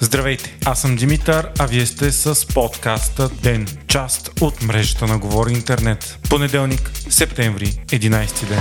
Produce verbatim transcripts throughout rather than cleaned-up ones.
Здравейте, аз съм Димитър, а вие сте с подкаста ДЕН, част от мрежата на Говор Интернет. Понеделник, септември, единайсети ден.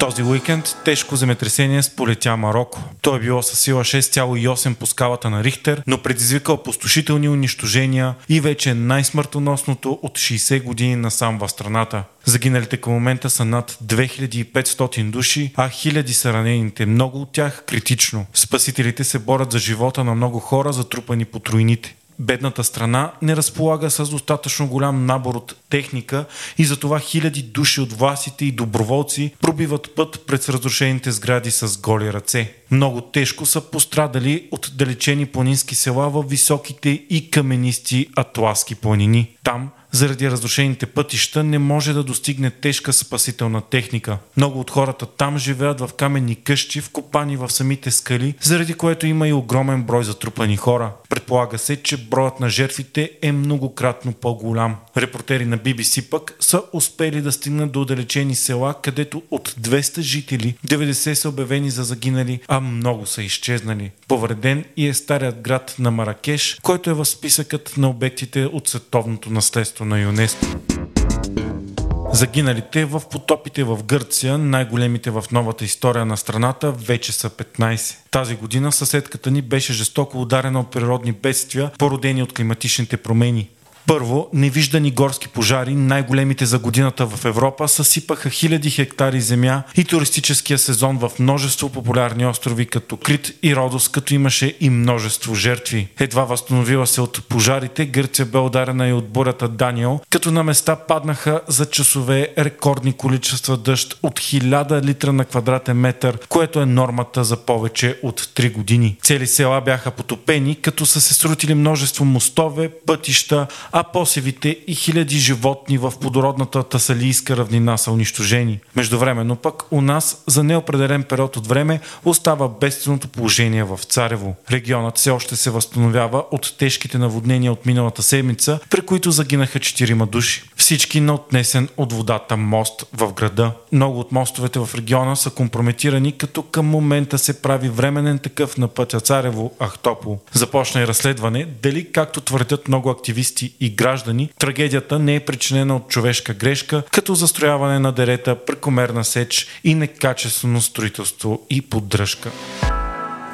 Този уикенд тежко земетресение сполетя Мароко. То е било със сила шест цяло и осем по скалата на Рихтер, но предизвика опустошителни унищожения и вече най-смъртоносното от шейсет години насам в страната. Загиналите към момента са над две хиляди и петстотин души, а хиляди са ранените, много от тях критично. Спасителите се борят за живота на много хора, затрупани по руините. Бедната страна не разполага с достатъчно голям набор от техника и затова хиляди души от властите и доброволци пробиват път през разрушените сгради с голи ръце. Много тежко са пострадали от далечени планински села във високите и каменисти Атласки планини. Там, заради разрушените пътища, не може да достигне тежка спасителна техника. Много от хората там живеят в каменни къщи, вкопани в самите скали, заради което има и огромен брой затрупани хора. Предполага се, че броят на жертвите е многократно по-голям. Репортери на Би Би Си пък са успели да стигнат до отдалечени села, където от двеста жители деветдесет са обявени за загинали, а много са изчезнали. Повреден и е старият град на Маракеш, който е в списъкът на обектите от световното наследство на ЮНЕСКО. Загиналите в потопите в Гърция, най-големите в новата история на страната, вече са петнайсет. Тази година съседката ни беше жестоко ударена от природни бедствия, породени от климатичните промени. Първо, невиждани горски пожари, най-големите за годината в Европа, съсипаха хиляди хектари земя и туристическия сезон в множество популярни острови като Крит и Родос, като имаше и множество жертви. Едва възстановила се от пожарите, Гърция бе ударена и от бурята Даниел, като на места паднаха за часове рекордни количества дъжд от хиляда литра на квадратен метър, което е нормата за повече от три години. Цели села бяха потопени, като са се срутили множество мостове, пътища, а посевите и хиляди животни в плодородната Тесалийска равнина са унищожени. Междувременно пък у нас за неопределен период от време остава бедственото положение в Царево. Регионът все още се възстановява от тежките наводнения от миналата седмица, при които загинаха четирима души. Всички на отнесен от водата мост в града. Много от мостовете в региона са компрометирани, като към момента се прави временен такъв на пътя Царево-Ахтопол. Започна и разследване дали, както твърдят много активисти и граждани, трагедията не е причинена от човешка грешка, като застрояване на дерета, прекомерна сеч и некачествено строителство и поддръжка.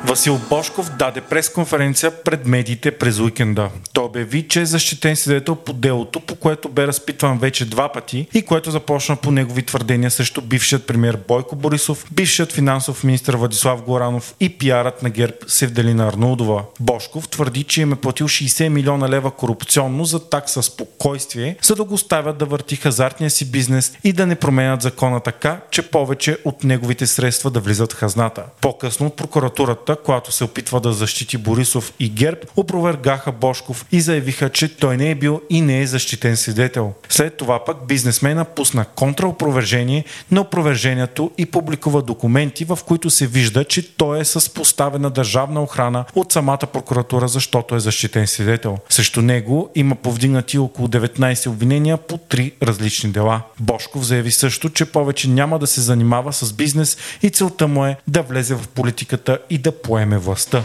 Васил Божков даде пресконференция пред медиите през уикенда. Той обяви, че е защитен свидетел по делото, по което бе разпитван вече два пъти и което започна по негови твърдения срещу бившият премиер Бойко Борисов, бившият финансов министър Владислав Горанов и пиарът на ГЕРБ Севделина Арнаудова. Божков твърди, че им е платил шейсет милиона лева корупционно за такса спокойствие, за да го ставят да върти хазартния си бизнес и да не променят закона така, че повече от неговите средства да влизат в хазната. По-късно от прокуратурата, която се опитва да защити Борисов и ГЕРБ, опровергаха Божков и заявиха, че той не е бил и не е защитен свидетел. След това пък бизнесмена пусна контраопровержение на опровержението и публикува документи, в които се вижда, че той е с поставена държавна охрана от самата прокуратура, защото е защитен свидетел. Срещу него има повдигнати около деветнайсет обвинения по три различни дела. Божков заяви също, че повече няма да се занимава с бизнес и целта му е да влезе в политиката и да поеме властта.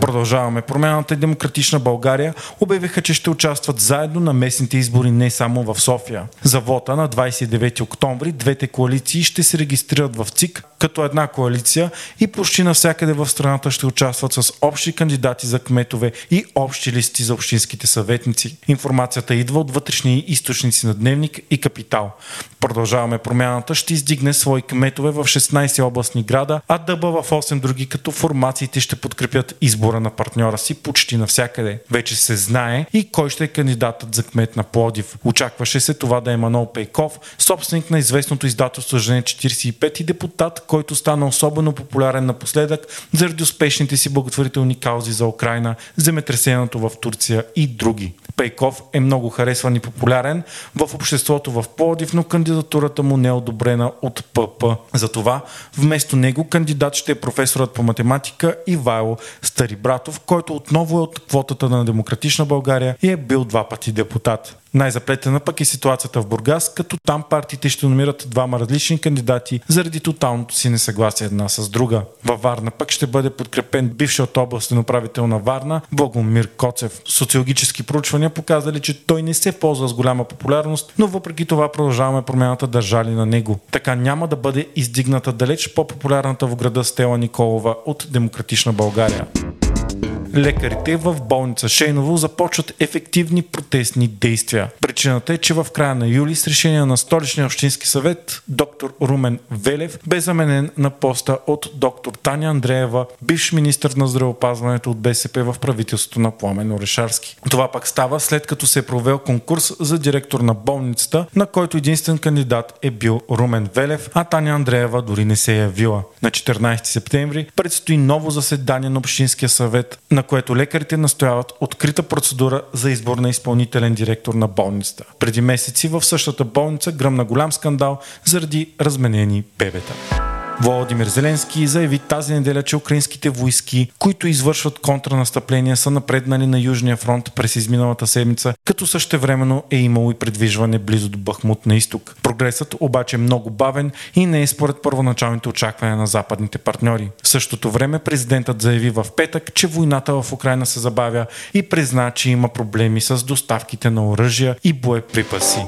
Продължаваме. Промяната и Демократична България обявиха, че ще участват заедно на местните избори не само в София. За вота на двайсет и девети октомври двете коалиции ще се регистрират в ЦИК като една коалиция и почти навсякъде в страната ще участват с общи кандидати за кметове и общи листи за общинските съветници. Информацията идва от вътрешни източници на Дневник и Капитал. Продължаваме. Промяната ще издигне свои кметове в шестнайсет областни града, а ДБ в осем други, като формациите ще подкрепят избора на партньора си почти навсякъде. Вече се знае и кой ще е кандидатът за кмет на Пловдив. Очакваше се това да е Манол Пейков, собственик на известното издателство Жене четирийсет и пет и депутат, който стана особено популярен напоследък заради успешните си благотворителни каузи за Украйна, земетресението в Турция и други. Пейков е много харесван и популярен в обществото в Пловдив, но кандидатурата му не е одобрена от П П. Затова вместо него кандидат ще е професорът по математика Ивайло Старибратов, който отново е от квотата на Демократична България и е бил два пъти депутат. Най-заплетена пък е ситуацията в Бургас, като там партиите ще номират двама различни кандидати заради тоталното си несъгласие една с друга. Във Варна пък ще бъде подкрепен бившият областен управител на Варна Богомир Коцев. Социологически проучвания показали, че той не се ползва с голяма популярност, но въпреки това Продължаваме Промяната държали на него. Така няма да бъде издигната далеч по-популярната в града Стела Николова от Демократична България. Лекарите в болница Шейново започват ефективни протестни действия. Причината е, че в края на юли с решение на Столичния общински съвет доктор Румен Велев бе заменен на поста от доктор Таня Андреева, бивш министър на здравеопазването от БСП в правителството на Пламен Орешарски. Това пак става след като се е провел конкурс за директор на болницата, на който единствен кандидат е бил Румен Велев, а Таня Андреева дори не се е явила. На четиринайсети септември предстои ново заседание на Общинския съвет, на което лекарите настояват открита процедура за избор на изпълнителен директор на болницата. Преди месеци в същата болница гръмна голям скандал заради разменени бебета. Володимир Зеленски заяви тази неделя, че украинските войски, които извършват контранастъпления, са напреднали на Южния фронт през изминалата седмица, като същевременно е имало и предвижване близо до Бахмут на изток. Прогресът обаче е много бавен и не е според първоначалните очаквания на западните партньори. В същото време президентът заяви в петък, че войната в Украйна се забавя и призна, че има проблеми с доставките на оръжия и боеприпаси.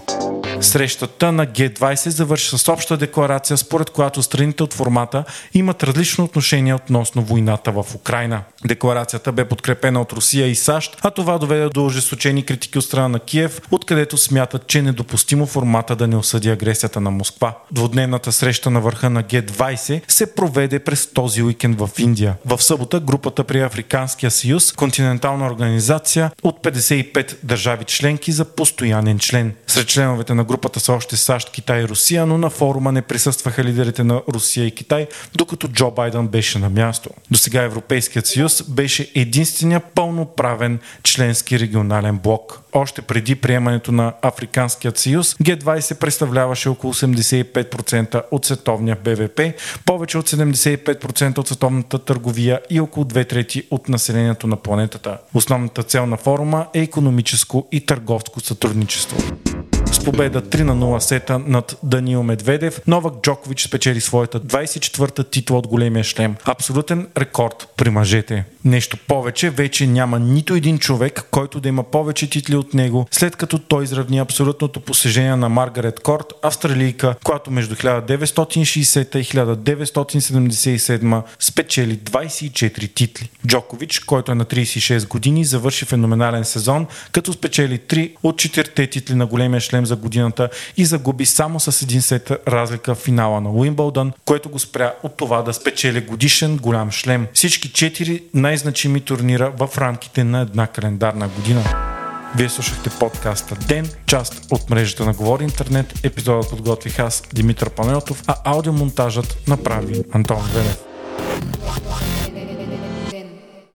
Срещата на Г двайсет завърши с обща декларация, според която страните от формата имат различно отношение относно войната в Украйна. Декларацията бе подкрепена от Русия и САЩ, а това доведе до ожесточени критики от страна на Киев, откъдето смятат, че е недопустимо формата да не осъди агресията на Москва. Двудневната среща на върха на Г двайсет се проведе през този уикенд в Индия. В събота групата при Африканския съюз, континентална организация от петдесет и пет държави членки, за постоянен член. Сред членовете на групата са още САЩ, Китай и Русия, но на форума не присъстваха лидерите на Русия и Китай, докато Джо Байден беше на място. Досега Европейският съюз беше единствения пълноправен членски регионален блок. Още преди приемането на Африканският съюз, Г двайсет представляваше около осемдесет и пет процента от световния Б В П, повече от седемдесет и пет процента от световната търговия и около две трети от населението на планетата. Основната цел на форума е икономическо и търговско сътрудничество. С победа три на нула сета над Даниел Медведев, Новак Джокович спечели своята двайсет и четвърта титла от големия шлем. Абсолютен рекорд при мъжете. Нещо повече, вече няма нито един човек, който да има повече титли от него, след като той изравни абсолютното постижение на Маргарет Корт, австралийка, която между хиляда деветстотин и шейсета и хиляда деветстотин седемдесет и седма спечели двайсет и четири титли. Джокович, който е на трийсет и шест години, завърши феноменален сезон, като спечели три от четирите титли на големия шлем за годината и загуби само с един сет разлика в финала на Уимбълдън, което го спря от това да спечели годишен голям шлем. Всички четири най-значими турнира в рамките на една календарна година. Вие слушахте подкаста ДЕН, част от мрежата на Говор Интернет. Епизодът подготвих аз, Димитър Панелтов, а аудиомонтажът направи Антон Велев.